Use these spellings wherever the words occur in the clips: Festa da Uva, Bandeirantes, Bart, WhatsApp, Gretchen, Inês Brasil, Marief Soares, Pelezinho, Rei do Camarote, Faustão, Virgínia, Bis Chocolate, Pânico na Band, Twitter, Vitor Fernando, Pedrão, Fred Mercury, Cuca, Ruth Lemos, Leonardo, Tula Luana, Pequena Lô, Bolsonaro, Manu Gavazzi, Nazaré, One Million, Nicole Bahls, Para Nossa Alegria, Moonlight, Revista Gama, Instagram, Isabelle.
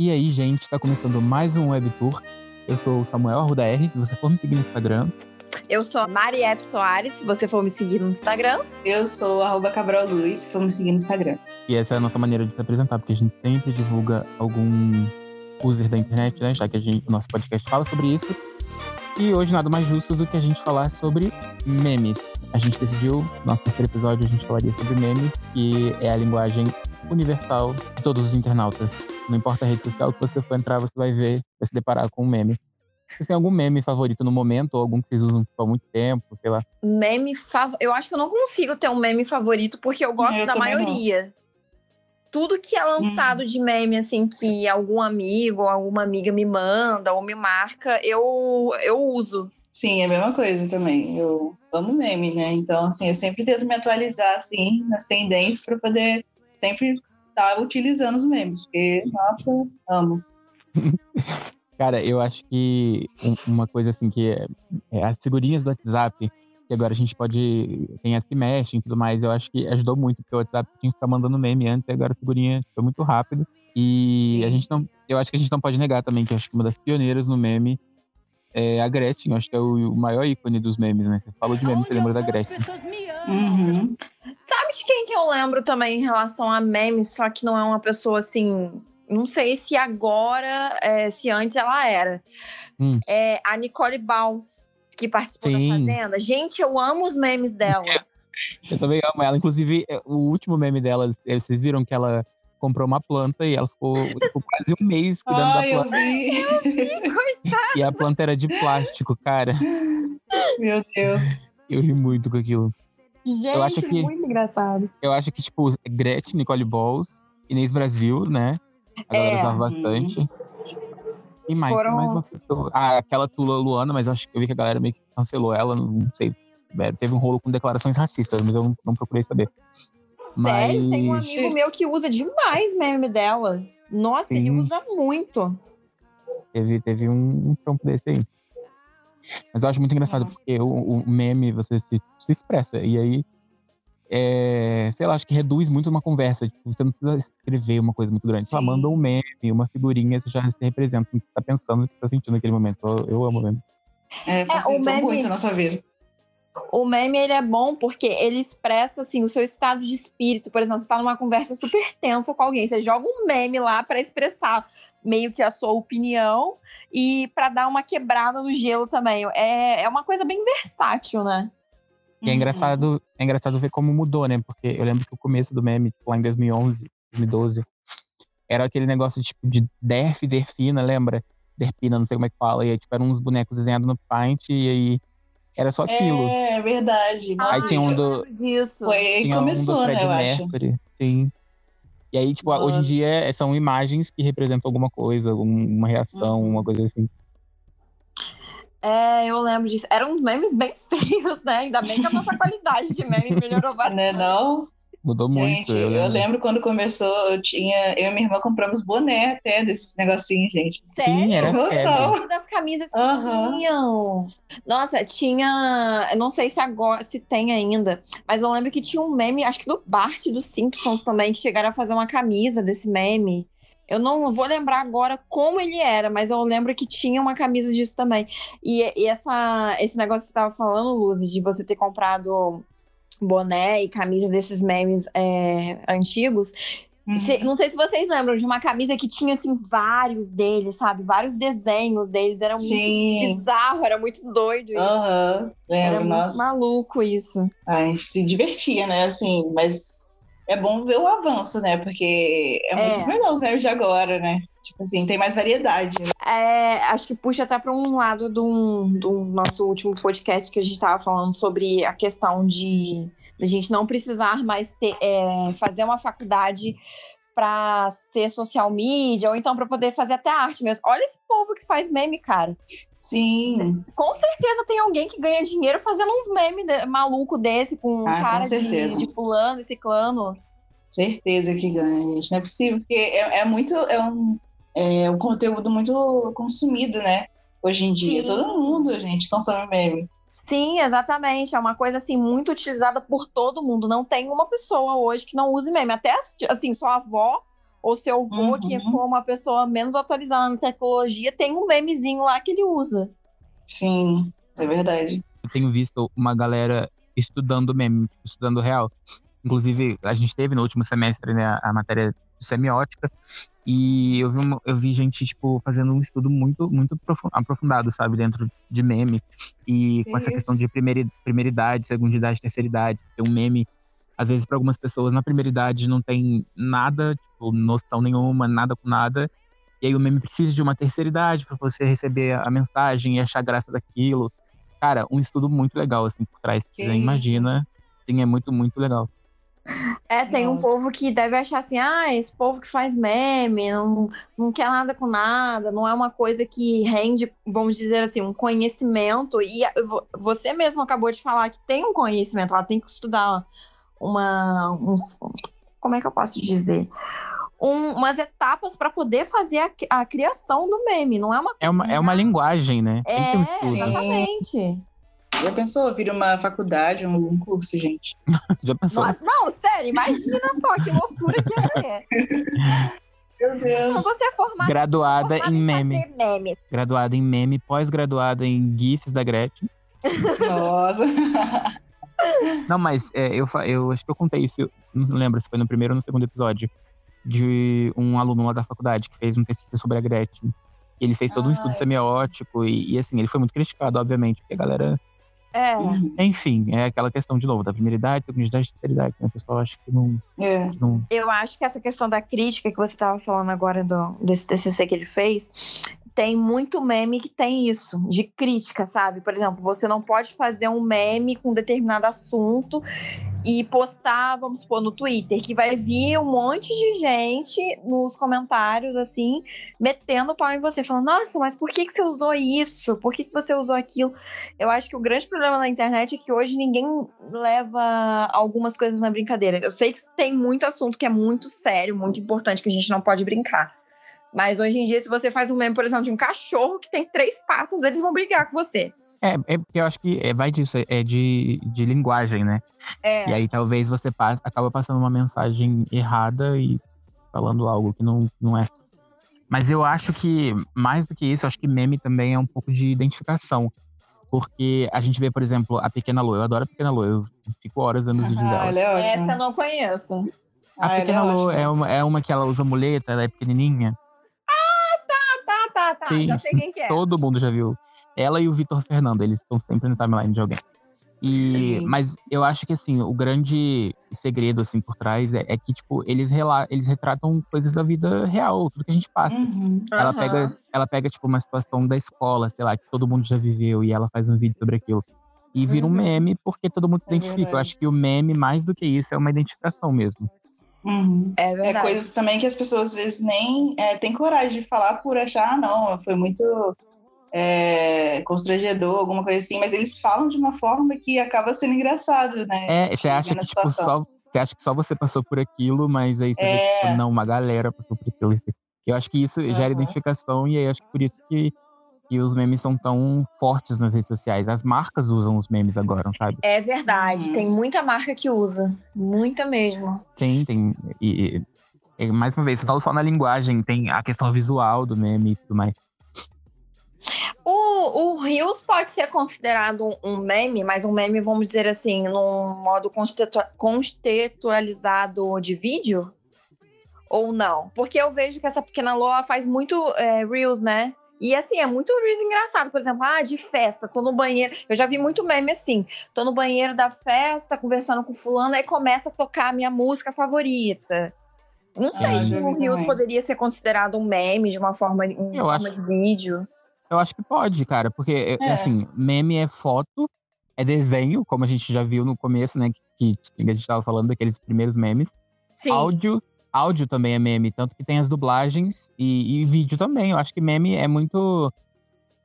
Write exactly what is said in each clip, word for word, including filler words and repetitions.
E aí, gente, está começando mais um Web Tour. Eu sou o Samuel Arruda R, se você for me seguir no Instagram. Eu sou a Marief Soares, se você for me seguir no Instagram. Eu sou arroba Cabral Luz, se for me seguir no Instagram. E essa é a nossa maneira de se apresentar, porque a gente sempre divulga algum user da internet, né? Já que a gente, o nosso podcast fala sobre isso. E hoje nada mais justo do que a gente falar sobre memes. A gente decidiu, no nosso terceiro episódio, a gente falaria sobre memes, que é a linguagem universal de todos os internautas. Não importa a rede social que você for entrar, você vai ver, vai se deparar com um meme. Vocês têm algum meme favorito no momento? Ou algum que vocês usam há muito tempo, sei lá? Meme favorito? Eu acho que eu não consigo ter um meme favorito, porque eu gosto eu da maioria. Não. Tudo que é lançado hum. de meme, assim, que algum amigo ou alguma amiga me manda ou me marca, eu, eu uso. Sim, é a mesma coisa também. Eu amo meme, né? Então, assim, eu sempre tento me atualizar, assim, nas tendências para poder sempre estar utilizando os memes. Porque, nossa, amo. Cara, eu acho que uma coisa, assim, que é, é as figurinhas do WhatsApp, que agora a gente pode, tem as que mexem e tudo mais, eu acho que ajudou muito, porque o WhatsApp tinha que ficar mandando meme antes, e agora a figurinha foi muito rápido. E Sim. a gente não, eu acho que a gente não pode negar também, que eu acho que uma das pioneiras no meme é a Gretchen, eu acho que é o, o maior ícone dos memes, né? Vocês falam de meme, você lembra da Gretchen. Uhum. Sabe de quem que eu lembro também em relação a memes, só que não é uma pessoa assim, não sei se agora, é, se antes ela era. Hum. É a Nicole Bahls, que participou Sim. da Fazenda. Gente, eu amo os memes dela. Eu também amo ela. Inclusive, o último meme dela, vocês viram que ela comprou uma planta e ela ficou, ficou quase um mês cuidando Ai, da planta. Ai, eu vi! Eu vi, coitada! E a planta era de plástico, cara. Meu Deus. Eu ri muito com aquilo. Gente, eu acho que, muito engraçado. Eu acho que, tipo, Gretchen, Nicole Bahls, Inês Brasil, né? A galera é. usava bastante. Hum. E mais, Foram... mais uma pessoa. Ah, aquela Tula Luana, mas acho que eu vi que a galera meio que cancelou ela, não sei. Teve um rolo com declarações racistas, mas eu não, não procurei saber. Sério? Mas... Tem um amigo meu que usa demais meme dela. Nossa, Sim. ele usa muito. Teve, teve um, um trampo desse aí. Mas eu acho muito engraçado, Nossa. porque o, o meme, você se, se expressa. E aí, é, sei lá, acho que reduz muito uma conversa. Tipo, você não precisa escrever uma coisa muito grande. Sim. Só manda um meme, uma figurinha, você já se representa o que você tá pensando, o que você tá sentindo naquele momento. Eu, eu amo meme. É, facilitou é, muito a nossa vida. O meme, ele é bom porque ele expressa, assim, o seu estado de espírito. Por exemplo, você tá numa conversa super tensa com alguém, você joga um meme lá pra expressar meio que a sua opinião e pra dar uma quebrada no gelo também. É, é uma coisa bem versátil, né? E é engraçado, é engraçado ver como mudou, né? Porque eu lembro que o começo do meme, tipo, lá em dois mil e onze, dois mil e doze, era aquele negócio tipo de derf, derfina, lembra? Derpina, não sei como é que fala. E aí, tipo, eram uns bonecos desenhados no Paint e aí era só aquilo. É, verdade. Nossa, aí tinha um do... Disso. Foi aí que começou, um né, eu Mercury, acho. Sim. E aí, tipo, Nossa. hoje em dia são imagens que representam alguma coisa, uma reação, hum. uma coisa assim. É, eu lembro disso. Eram uns memes bem feios, né? Ainda bem que a nossa qualidade de meme melhorou bastante. Não é não? Mudou gente, muito. Eu lembro. eu lembro quando começou, eu tinha... Eu e minha irmã compramos boné até desses negocinhos, gente. Sério? Sim, era sério. Das camisas que uhum. tinham. Nossa, tinha... Eu não sei se agora, se tem ainda, mas eu lembro que tinha um meme, acho que do Bart, dos Simpsons também, que chegaram a fazer uma camisa desse meme. Eu não vou lembrar agora como ele era, mas eu lembro que tinha uma camisa disso também. E, e essa, esse negócio que você tava falando, Luzes, de você ter comprado boné e camisa desses memes é, antigos. Uhum. Se, não sei se vocês lembram de uma camisa que tinha, assim, vários deles, sabe? Vários desenhos deles. Era Sim. muito bizarro, era muito doido isso. Uhum. Lembro, era nossa. muito maluco isso. A gente se divertia, né? Assim, mas... É bom ver o avanço, né? Porque é muito é. melhor os memes de agora, né? Tipo assim, tem mais variedade. É, acho que puxa até para um lado do, do nosso último podcast que a gente estava falando sobre a questão de a gente não precisar mais ter, é, fazer uma faculdade para ser social media ou então para poder fazer até arte mesmo. Olha esse povo que faz meme, cara. Sim. Com certeza tem alguém que ganha dinheiro fazendo uns memes de, maluco desse com um ah, cara com de, de fulano, ciclano. Certeza que ganha, gente. Não é possível, porque é, é muito... É um, é um conteúdo muito consumido, né? Hoje em dia. Sim. Todo mundo, gente, consome meme. Sim, exatamente. É uma coisa, assim, muito utilizada por todo mundo. Não tem uma pessoa hoje que não use meme. Até, assim, sua avó... Ou se eu vou, uhum. que for uma pessoa menos atualizada na tecnologia, tem um memezinho lá que ele usa. Sim, é verdade. Eu tenho visto uma galera estudando meme, estudando real. Inclusive, a gente teve no último semestre, né, a matéria de semiótica. E eu vi, uma, eu vi gente, tipo, fazendo um estudo muito, muito aprofundado, sabe? Dentro de meme. E com essa questão de primeira, primeira idade, segunda idade, terceira idade. Tem um meme, às vezes, para algumas pessoas, na primeira idade não tem nada, tipo, noção nenhuma, nada com nada. E aí o meme precisa de uma terceira idade para você receber a mensagem e achar graça daquilo. Cara, um estudo muito legal, assim, por trás. Que você imagina. Sim, é muito, muito legal. É, tem Nossa. um povo que deve achar assim, ah, esse povo que faz meme, não, não quer nada com nada, não é uma coisa que rende, vamos dizer assim, um conhecimento. E você mesmo acabou de falar que tem um conhecimento, ela tem que estudar uma... Um, como é que eu posso dizer? Um, umas etapas para poder fazer a, a criação do meme, não é uma coisa... É uma, é uma linguagem, né? É, tem que ter um estudo. Exatamente. Já pensou vir uma faculdade, um curso, gente? Já pensou? Nossa, não, sério, imagina só que loucura que ia ser. Meu Deus. Então você é formada, graduada é formada em, em meme. meme. Graduada em meme, pós-graduada em GIFs da Gretchen. Nossa. Não, mas é, eu, eu acho que eu contei isso, não lembro se foi no primeiro ou no segundo episódio, de um aluno lá da faculdade que fez um T C C sobre a Gretchen. Ele fez todo ah, um estudo é. semiótico e, e assim, ele foi muito criticado, obviamente, porque a galera... É. Enfim, é aquela questão de novo da primeira idade, segunda idade, terceira idade, né? O pessoal acha que não, é. não... Eu acho que essa questão da crítica que você estava falando agora do, desse T C C que ele fez, tem muito meme que tem isso, de crítica, sabe? Por exemplo, você não pode fazer um meme com determinado assunto e postar, vamos supor, no Twitter, que vai vir um monte de gente nos comentários, assim, metendo o pau em você, falando, nossa, mas por que que você usou isso? Por que que você usou aquilo? Eu acho que o grande problema na internet é que hoje ninguém leva algumas coisas na brincadeira. Eu sei que tem muito assunto que é muito sério, muito importante, que a gente não pode brincar. Mas hoje em dia, se você faz um meme, por exemplo, de um cachorro que tem três patas, eles vão brigar com você. É, é porque eu acho que é, vai disso, é de, de linguagem, né? É. E aí talvez você passe, acaba passando uma mensagem errada e falando algo que não, não é. Mas eu acho que, mais do que isso, eu acho que meme também é um pouco de identificação. Porque a gente vê, por exemplo, a Pequena Lô. Eu adoro a Pequena Lô, eu fico horas vendo os vídeos dela. Ah, ela é ótima. Essa eu não conheço. A ah, Pequena Lô é, é, uma, é uma que ela usa muleta, ela é pequenininha. Ah, tá, tá, tá, tá. Sim, já sei quem que é. Todo mundo já viu. Ela e o Vitor Fernando, eles estão sempre no timeline de alguém. E, mas eu acho que, assim, o grande segredo, assim, por trás é, é que, tipo, eles, rela- eles retratam coisas da vida real, tudo que a gente passa. Uhum. Ela, uhum. Pega, ela pega, tipo, uma situação da escola, sei lá, que todo mundo já viveu, e ela faz um vídeo sobre aquilo. E vira uhum. um meme, porque todo mundo se identifica. É eu acho que o meme, mais do que isso, é uma identificação mesmo. Uhum. É verdade. É coisas também que as pessoas, às vezes, nem é, têm coragem de falar por achar, ah, não, foi muito... É, constrangedor, alguma coisa assim, mas eles falam de uma forma que acaba sendo engraçado, né? É, você acha que, tipo, só, você acha que só você passou por aquilo, mas aí você é... vê, tipo, não, uma galera passou por aquilo. Eu acho que isso uhum. gera identificação e aí acho que por isso que, que os memes são tão fortes nas redes sociais. As marcas usam os memes agora, sabe? É verdade, hum. tem muita marca que usa, muita mesmo. Sim, tem, e, e, e mais uma vez, eu falo só na linguagem, tem a questão visual do meme e tudo mais. O, o Reels pode ser considerado um meme, mas um meme, vamos dizer assim, num modo contextualizado de vídeo? Ou não? Porque eu vejo que essa Pequena Lô faz muito é, Reels, né? E assim, é muito Reels engraçado. Por exemplo, ah, de festa, tô no banheiro. Eu já vi muito meme assim. Tô no banheiro da festa, conversando com fulano, aí começa a tocar a minha música favorita. Não sei ah, se o Reels também. Poderia ser considerado um meme de uma forma, em eu forma acho... de vídeo. Eu acho que pode, cara, porque, é. assim, meme é foto, é desenho, como a gente já viu no começo, né, que, que a gente tava falando daqueles primeiros memes. Sim. Áudio, áudio também é meme, tanto que tem as dublagens e, e vídeo também. Eu acho que meme é muito,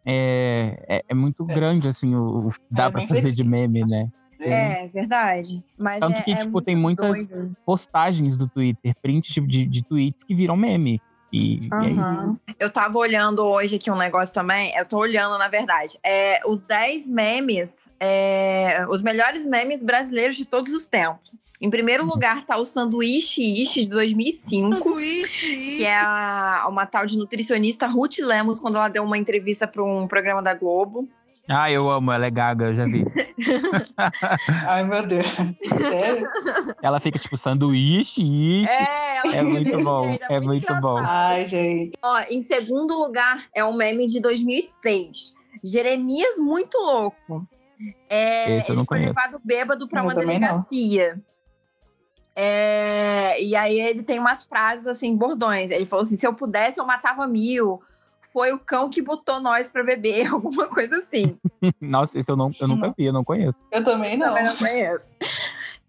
é, é, é muito é. grande, assim, o, o dá é pra fazer de meme, né? É, é verdade. Mas tanto é, que, é tipo, tem muitas doido. postagens do Twitter, prints de, de tweets que viram meme. E, uhum. e eu tava olhando hoje aqui um negócio também, eu tô olhando na verdade, é, os dez memes, é, os melhores memes brasileiros de todos os tempos. Em primeiro lugar tá o sanduíche Ish de dois mil e cinco, sanduíche, que é a, uma tal de nutricionista Ruth Lemos, quando ela deu uma entrevista para um programa da Globo. Ah, eu amo, ela é gaga, eu já vi. Ai, meu Deus. Sério? Ela fica tipo sanduíche, ish. É, ela... é muito bom, é muito bom. Ai, gente. Ó, em segundo lugar, é um meme de dois mil e seis. Jeremias muito louco. É, Esse eu não conheço. Ele foi levado bêbado pra eu uma delegacia. É, e aí ele tem umas frases assim, bordões. Ele falou assim: se eu pudesse, eu matava mil. Foi o cão que botou nós pra beber, alguma coisa assim. Nossa, esse eu, não, eu nunca vi, eu não conheço. Eu também não. Eu também não conheço.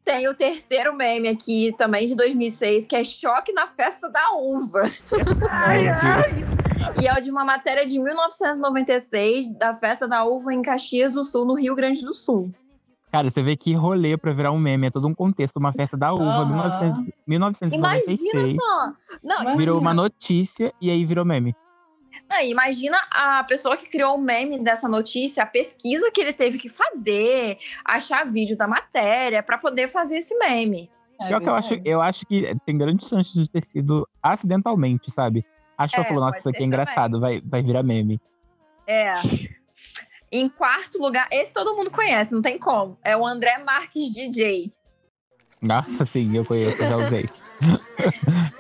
Tem o terceiro meme aqui, também de dois mil e seis, que é choque na festa da uva. Ai, ai. E é o de uma matéria de mil novecentos e noventa e seis, da Festa da Uva em Caxias do Sul, no Rio Grande do Sul. Cara, você vê que rolê pra virar um meme, é todo um contexto, uma festa da uva, uhum. mil novecentos e noventa e seis. Imagina só! Não, imagina. Virou uma notícia e aí virou meme. Não, imagina a pessoa que criou o meme dessa notícia, a pesquisa que ele teve que fazer, achar vídeo da matéria pra poder fazer esse meme. É que eu, acho, eu acho que tem grandes chances de ter sido acidentalmente, sabe? Acho que é, falou, nossa, isso aqui é engraçado, vai, vai virar meme. É. Em quarto lugar, esse todo mundo conhece, não tem como. É o André Marques D J. Nossa, sim, eu conheço, eu já usei.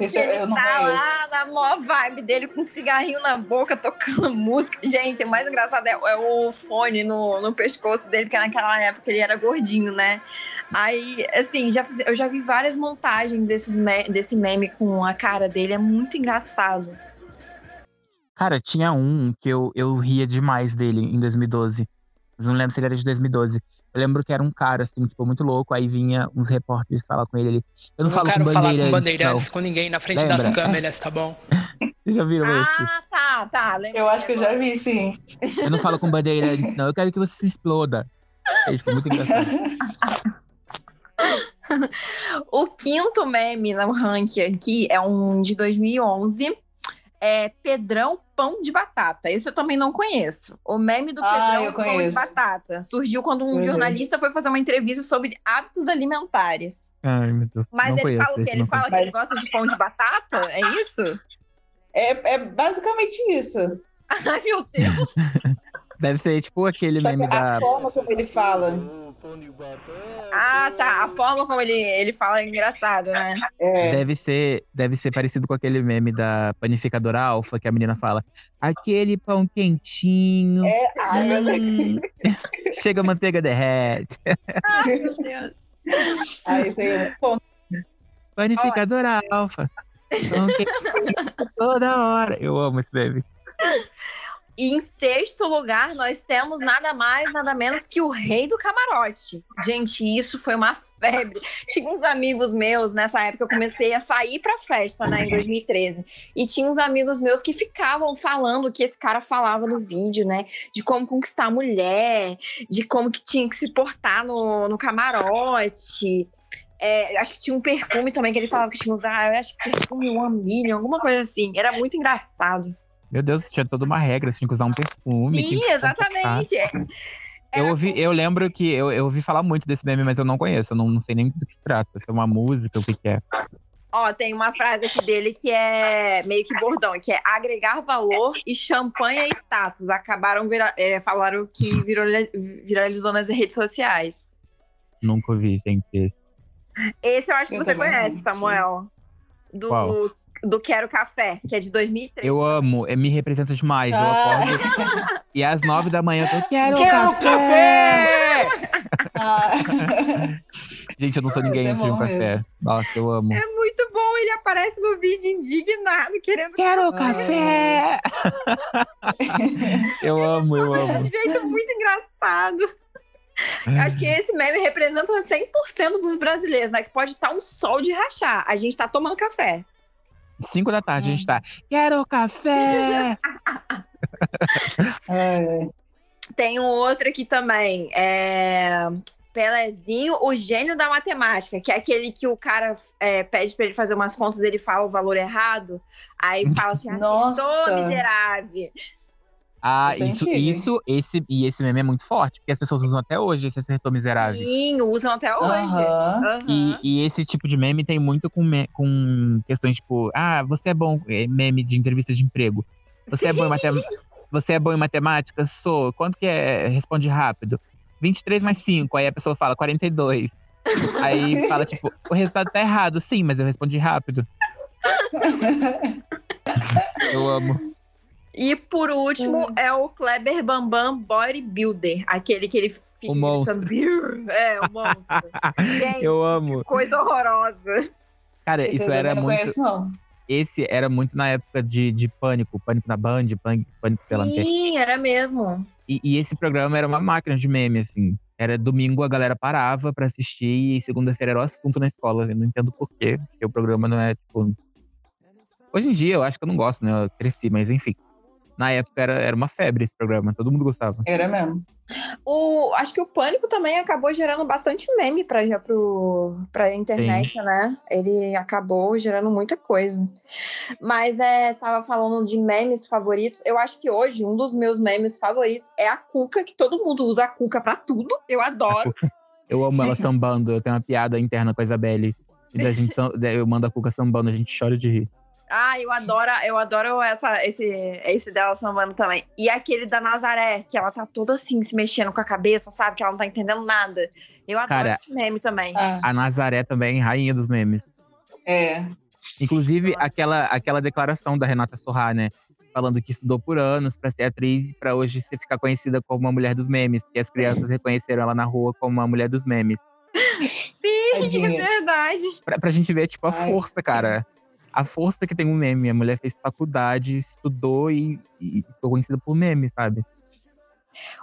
Esse ele eu não tá lá na mó vibe dele, com um cigarrinho na boca, tocando música. Gente, o mais engraçado é, é o fone no, no pescoço dele, porque naquela época ele era gordinho, né? Aí, assim, já, eu já vi várias montagens desses me- desse meme com a cara dele, é muito engraçado. Cara, tinha um que eu, eu ria demais dele em dois mil e doze. Eu não lembro se ele era de dois mil e doze. Eu lembro que era um cara, assim, tipo, muito louco. Aí vinha uns repórteres falar com ele ali. Eu não, não falo quero com falar com bandeirantes, não. Com ninguém na frente. Lembra? Das câmeras, tá bom? Vocês já viram isso? Ah, esses? tá, tá. Lembra. Eu acho que eu já vi, sim. Eu não falo com bandeirantes, não. Eu quero que você se exploda. É, tipo, muito engraçado. O quinto meme no ranking aqui é um de dois mil e onze. É Pedrão Pão de Batata. Esse eu também não conheço. O meme do Pedrão ah, Pão de Batata surgiu quando um meu jornalista Deus. foi fazer uma entrevista sobre hábitos alimentares. Ai, meu Deus. Mas não ele fala o quê? Ele fala conheço. que ele gosta de pão de batata? É isso? É, é basicamente isso. Ai, meu Deus. Deve ser tipo aquele Só meme a da... A forma como ele fala. Ah, tá. A forma como ele, ele fala é engraçado, né? É. Deve ser, deve ser parecido com aquele meme da Panificadora Alfa, que a menina fala aquele pão quentinho. É, ai, hum, chega a manteiga derrete. Ai, meu Deus. Ai, Panificadora Olha. Alfa. Pão quentinho toda hora. Eu amo esse meme. E em sexto lugar, nós temos nada mais, nada menos que o Rei do Camarote. Gente, isso foi uma febre. Tinha uns amigos meus, nessa época eu comecei a sair pra festa, né, em dois mil e treze. E tinha uns amigos meus que ficavam falando o que esse cara falava no vídeo, né? De como conquistar a mulher, de como que tinha que se portar no, no camarote. É, acho que tinha um perfume também que ele falava que tinha que usar. Eu acho que perfume One Million, alguma coisa assim. Era muito engraçado. Meu Deus, tinha toda uma regra, você tinha que usar um perfume. Sim, exatamente. Eu, ouvi, eu lembro que eu, eu ouvi falar muito desse meme, mas eu não conheço, eu não, não sei nem do que se trata. Se é uma música, o que, que é. Ó, tem uma frase aqui dele que é meio que bordão, que é agregar valor e champanhe e status. Acabaram, vira, é, falaram que virou, viralizou nas redes sociais. Nunca ouvi, gente. Esse eu acho que eu você conhece, muito. Samuel. Do... Qual? Do Quero Café, que é de dois mil e três. Eu amo, me representa demais. Ah. Eu acordo e às nove da manhã eu tô, Quero, Quero Café! Café! Ah. Gente, eu não sou ninguém antes de um café. Isso. Nossa, eu amo. É muito bom, ele aparece no vídeo indignado, querendo... Quero café! Eu amo, eu amo. De um jeito muito engraçado. Eu acho que esse meme representa cem por cento dos brasileiros, né? Que pode estar um sol de rachar. A gente tá tomando café. Cinco da tarde, a gente tá... Quero café! É. Tem um outro aqui também. É... Pelezinho, o gênio da matemática. Que é aquele que o cara é, pede pra ele fazer umas contas, ele fala o valor errado. Aí fala assim, acertou, miserável. Ah, isso, isso, esse, e esse meme é muito forte, porque as pessoas usam até hoje esse acertou miserável. Sim, usam até hoje. Uhum. Uhum. E, e esse tipo de meme tem muito com, me, com questões tipo, ah, você é bom, meme de entrevista de emprego. Você, sim, é bom em matemática? Você é bom em matemática? Sou. Quanto que é? Responde rápido. vinte e três mais cinco, aí a pessoa fala quarenta e dois. Aí fala tipo, o resultado tá errado. Sim, mas eu respondi rápido. Eu amo. E por último, hum. é o Kleber Bambam Bodybuilder. Aquele que ele fica o gritando… Monstro. É, o monstro. Gente, eu amo. Coisa horrorosa. Cara, esse isso era muito… Conheço, não. Esse era muito na época de, de Pânico. Pânico na Band, Pânico… Pânico pela Sim, era mesmo. E, e esse programa era uma máquina de meme, assim. Era domingo, a galera parava pra assistir. E segunda-feira era o assunto na escola. Eu não entendo por quê, porque o programa não é, tipo… Hoje em dia, eu acho que eu não gosto, né? Eu cresci, mas enfim. Na época, era, era uma febre esse programa. Todo mundo gostava. Era mesmo. O, acho que o Pânico também acabou gerando bastante meme pra, já pro, pra internet, sim, né? Ele acabou gerando muita coisa. Mas é, estava falando de memes favoritos. Eu acho que hoje, um dos meus memes favoritos é a Cuca, que todo mundo usa a Cuca pra tudo. Eu adoro. Eu amo ela sambando. Eu tenho uma piada interna com a Isabelle. E a gente, eu mando a Cuca sambando, a gente chora de rir. Ah, eu adoro, eu adoro essa, esse, esse dela sambando também. E aquele da Nazaré, que ela tá toda assim, se mexendo com a cabeça, sabe? Que ela não tá entendendo nada. Eu adoro, cara, esse meme também. É. A Nazaré também, rainha dos memes. É. Inclusive, aquela, aquela declaração da Renata Sorrá, né? Falando que estudou por anos pra ser atriz e pra hoje se ficar conhecida como uma mulher dos memes. Porque as crianças reconheceram ela na rua como uma mulher dos memes. Sim, é verdade. Pra, pra gente ver, tipo, a Ai. força, cara. A força que tem um meme. A mulher fez faculdade, estudou e, e foi conhecida por meme, sabe?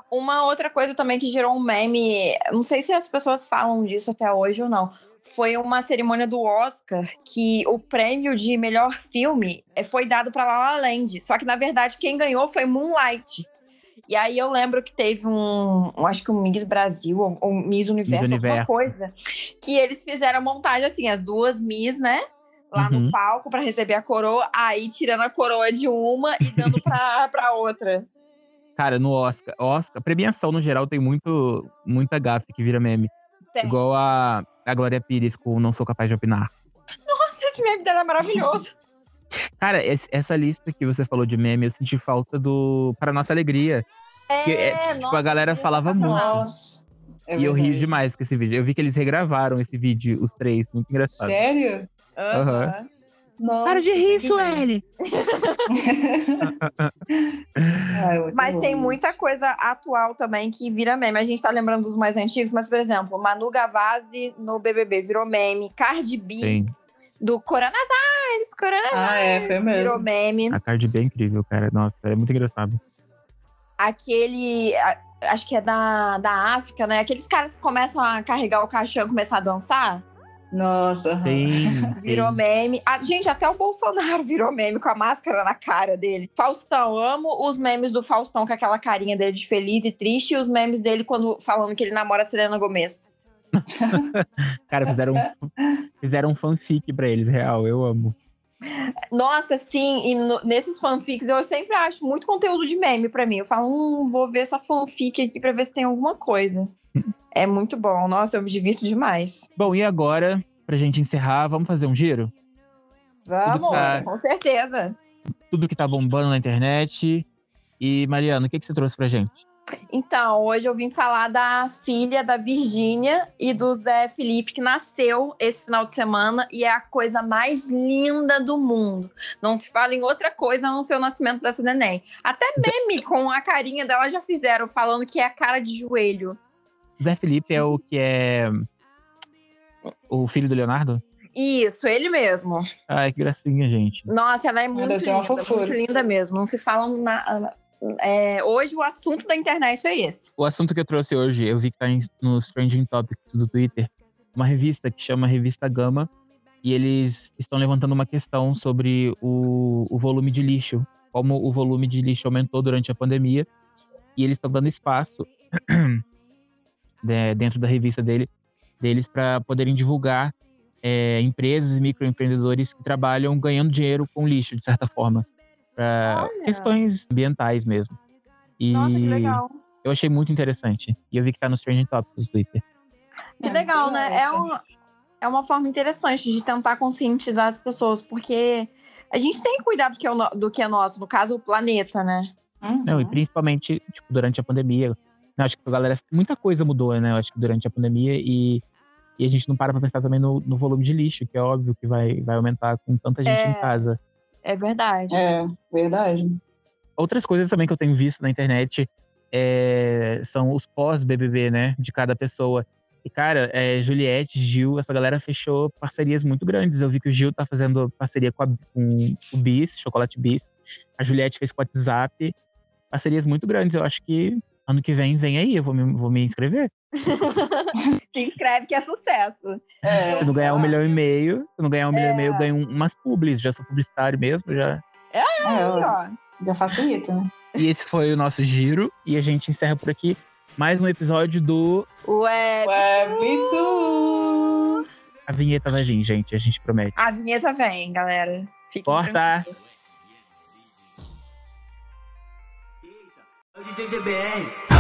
Uma outra coisa também que gerou um meme, não sei se as pessoas falam disso até hoje ou não, foi uma cerimônia do Oscar que o prêmio de melhor filme foi dado pra La La Land. Só que, na verdade, quem ganhou foi Moonlight. E aí eu lembro que teve um, acho que um Miss Brasil, ou um Miss Universo, Miss alguma Universo. coisa, que eles fizeram a montagem assim, as duas Miss, né? Lá uhum. no palco pra receber a coroa, aí tirando a coroa de uma e dando pra, pra outra. Cara, no Oscar, Oscar, premiação no geral tem muito, muita gafe que vira meme. Tem. Igual a, a Glória Pires com Não Sou Capaz de Opinar. Nossa, esse meme dela é maravilhoso. Cara, esse, essa lista que você falou de meme, eu senti falta do Para Nossa Alegria. É, que, é nossa, tipo, a galera falava muito. É e eu ri demais com esse vídeo. Eu vi que eles regravaram esse vídeo, os três, muito engraçado. Sério? Uhum. Nossa, para de rir, Sueli! Mas tem muita coisa atual também que vira meme. A gente tá lembrando dos mais antigos, mas, por exemplo, Manu Gavazzi no B B B virou meme. Cardi B, sim, do Coronavírus, Coronavírus ah, é, foi mesmo. virou meme. A Cardi B é incrível, cara. Nossa, é muito engraçado. Aquele… Acho que é da, da África, né? Aqueles caras que começam a carregar o caixão e começam a dançar. Nossa, sim, sim. Virou meme. Ah, gente, até o Bolsonaro virou meme com a máscara na cara dele. Faustão, amo os memes do Faustão com aquela carinha dele de feliz e triste. E os memes dele quando falando que ele namora a Selena Gomez. Cara, fizeram, fizeram um fanfic pra eles, real, eu amo. Nossa, sim, e no, nesses fanfics eu sempre acho muito conteúdo de meme pra mim. Eu falo, hum, vou ver essa fanfic aqui pra ver se tem alguma coisa. É muito bom. Nossa, eu me divirto demais. Bom, e agora, pra gente encerrar, vamos fazer um giro? Vamos, tá, com certeza. Tudo que tá bombando na internet. E, Mariana, o que, que você trouxe pra gente? Então, hoje eu vim falar da filha da Virgínia e do Zé Felipe, que nasceu esse final de semana e é a coisa mais linda do mundo. Não se fala em outra coisa a não ser o nascimento dessa neném. Até meme com a carinha dela já fizeram, falando que é a cara de joelho. Zé Felipe é o que é o filho do Leonardo? Isso, ele mesmo. Ai, que gracinha, gente. Nossa, ela é muito ela linda, é muito linda mesmo. Não se falam na... É, hoje o assunto da internet é esse. O assunto que eu trouxe hoje, eu vi que tá nos Trending Topics do Twitter, uma revista que chama Revista Gama, e eles estão levantando uma questão sobre o, o volume de lixo, como o volume de lixo aumentou durante a pandemia, e eles estão dando espaço... dentro da revista dele, deles para poderem divulgar é, empresas e microempreendedores que trabalham ganhando dinheiro com lixo, de certa forma, para questões ambientais mesmo. E nossa, que legal. Eu achei muito interessante. E eu vi que tá nos Trending Topics do Twitter. Que é, legal, né? É, um, é uma forma interessante de tentar conscientizar as pessoas, porque a gente tem que cuidar do que é, o, do que é nosso, no caso, o planeta, né? Uhum. Não, e principalmente, tipo, durante a pandemia. Não, acho que a galera, muita coisa mudou, né? Eu acho que durante a pandemia e, e a gente não para pra pensar também no, no volume de lixo, que é óbvio que vai, vai aumentar com tanta gente é, em casa. É verdade. É, verdade. Outras coisas também que eu tenho visto na internet é, são os pós-B B B, né? De cada pessoa. E, cara, é, Juliette, Gil, essa galera fechou parcerias muito grandes. Eu vi que o Gil tá fazendo parceria com, a, com o Bis, Chocolate Bis. A Juliette fez com o WhatsApp. Parcerias muito grandes. Eu acho que ano que vem, vem aí. Eu vou me, vou me inscrever. Se inscreve que é sucesso. É, se não ganhar um milhão e meio, se não ganhar um é. milhão e meio, eu ganho umas publis. Já sou publicitário mesmo, já. É, é eu, ó. Já facilita, né? E esse foi o nosso giro. E a gente encerra por aqui. Mais um episódio do Web, Web do... A vinheta vai vir, gente. A gente promete. A vinheta vem, galera. Fiquem Corta! Tranquilos.